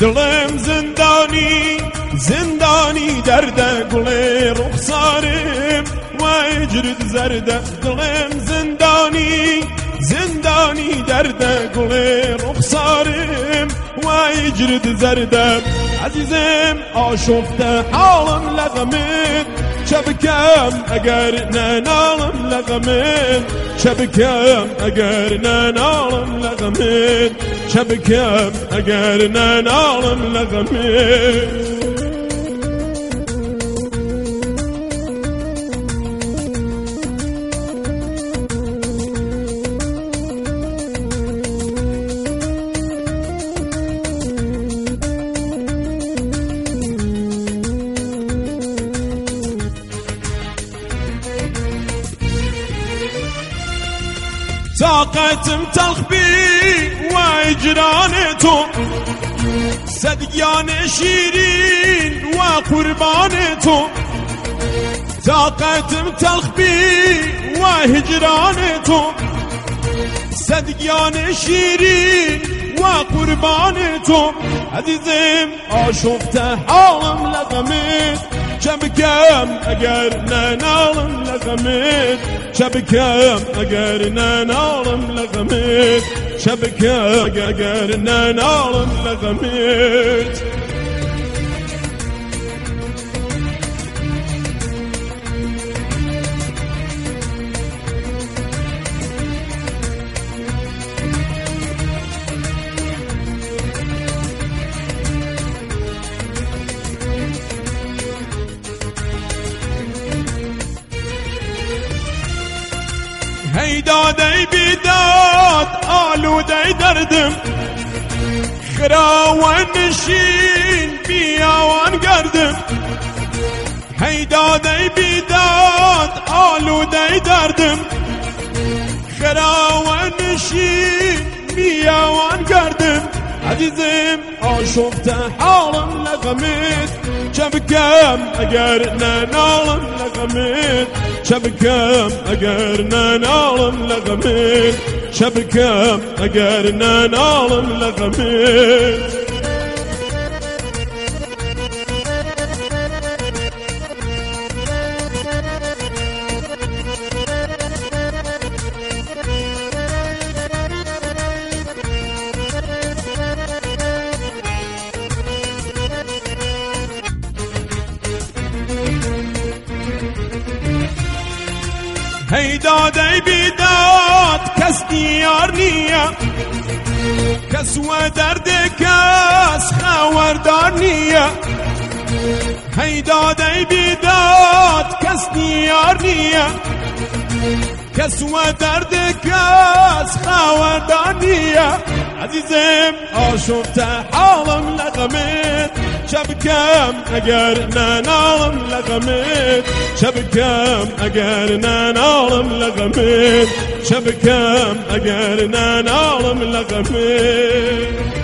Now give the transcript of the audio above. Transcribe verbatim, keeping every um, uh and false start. دلم زندانی زندانی درد گل رخسارم و اجرد زرده دلم زندانی زندانی درد گل رخسارم و اجرد زرده عزیزم آشفته حالم لغمت شبکم اگر ننالم لغمت شبکم اگر ننالم لغمت شبکم اگر ننالم لغمت طاقتم تلخ بی و جران تو صدیان شیرین و قربان تو طاقتم تلخ بی و هجران تو صدیان شیرین و قربان تو عزیزم آشفته حالم لغمت شبکم اگر ننالم لغمت شبکم اگر ننالم لغمت شبکم اگر ننالم لغمت هی دادی بیداد آلودی دردم خراوان نشین بیاوان گردم هی دادی بیداد آلودی دردم خراوان نشین بیاوان گردم عزیزم آشفته حالم لغمت شبکم اگر ننالم لغمت شبکم اگر ننالم لغمت شبکم اگر ننالم لغمت هی دادی بیداد کس دیار نیا کس و درد کس خواردار نیا هی دادی بیداد کس دیار نیا کس و درد کس خواردار نیا عزیزم آشفته حالم لغمت شبکم اگر ننالم لغمت شبکم اگر ننالم لغمت شبکم اگر ننالم لغمت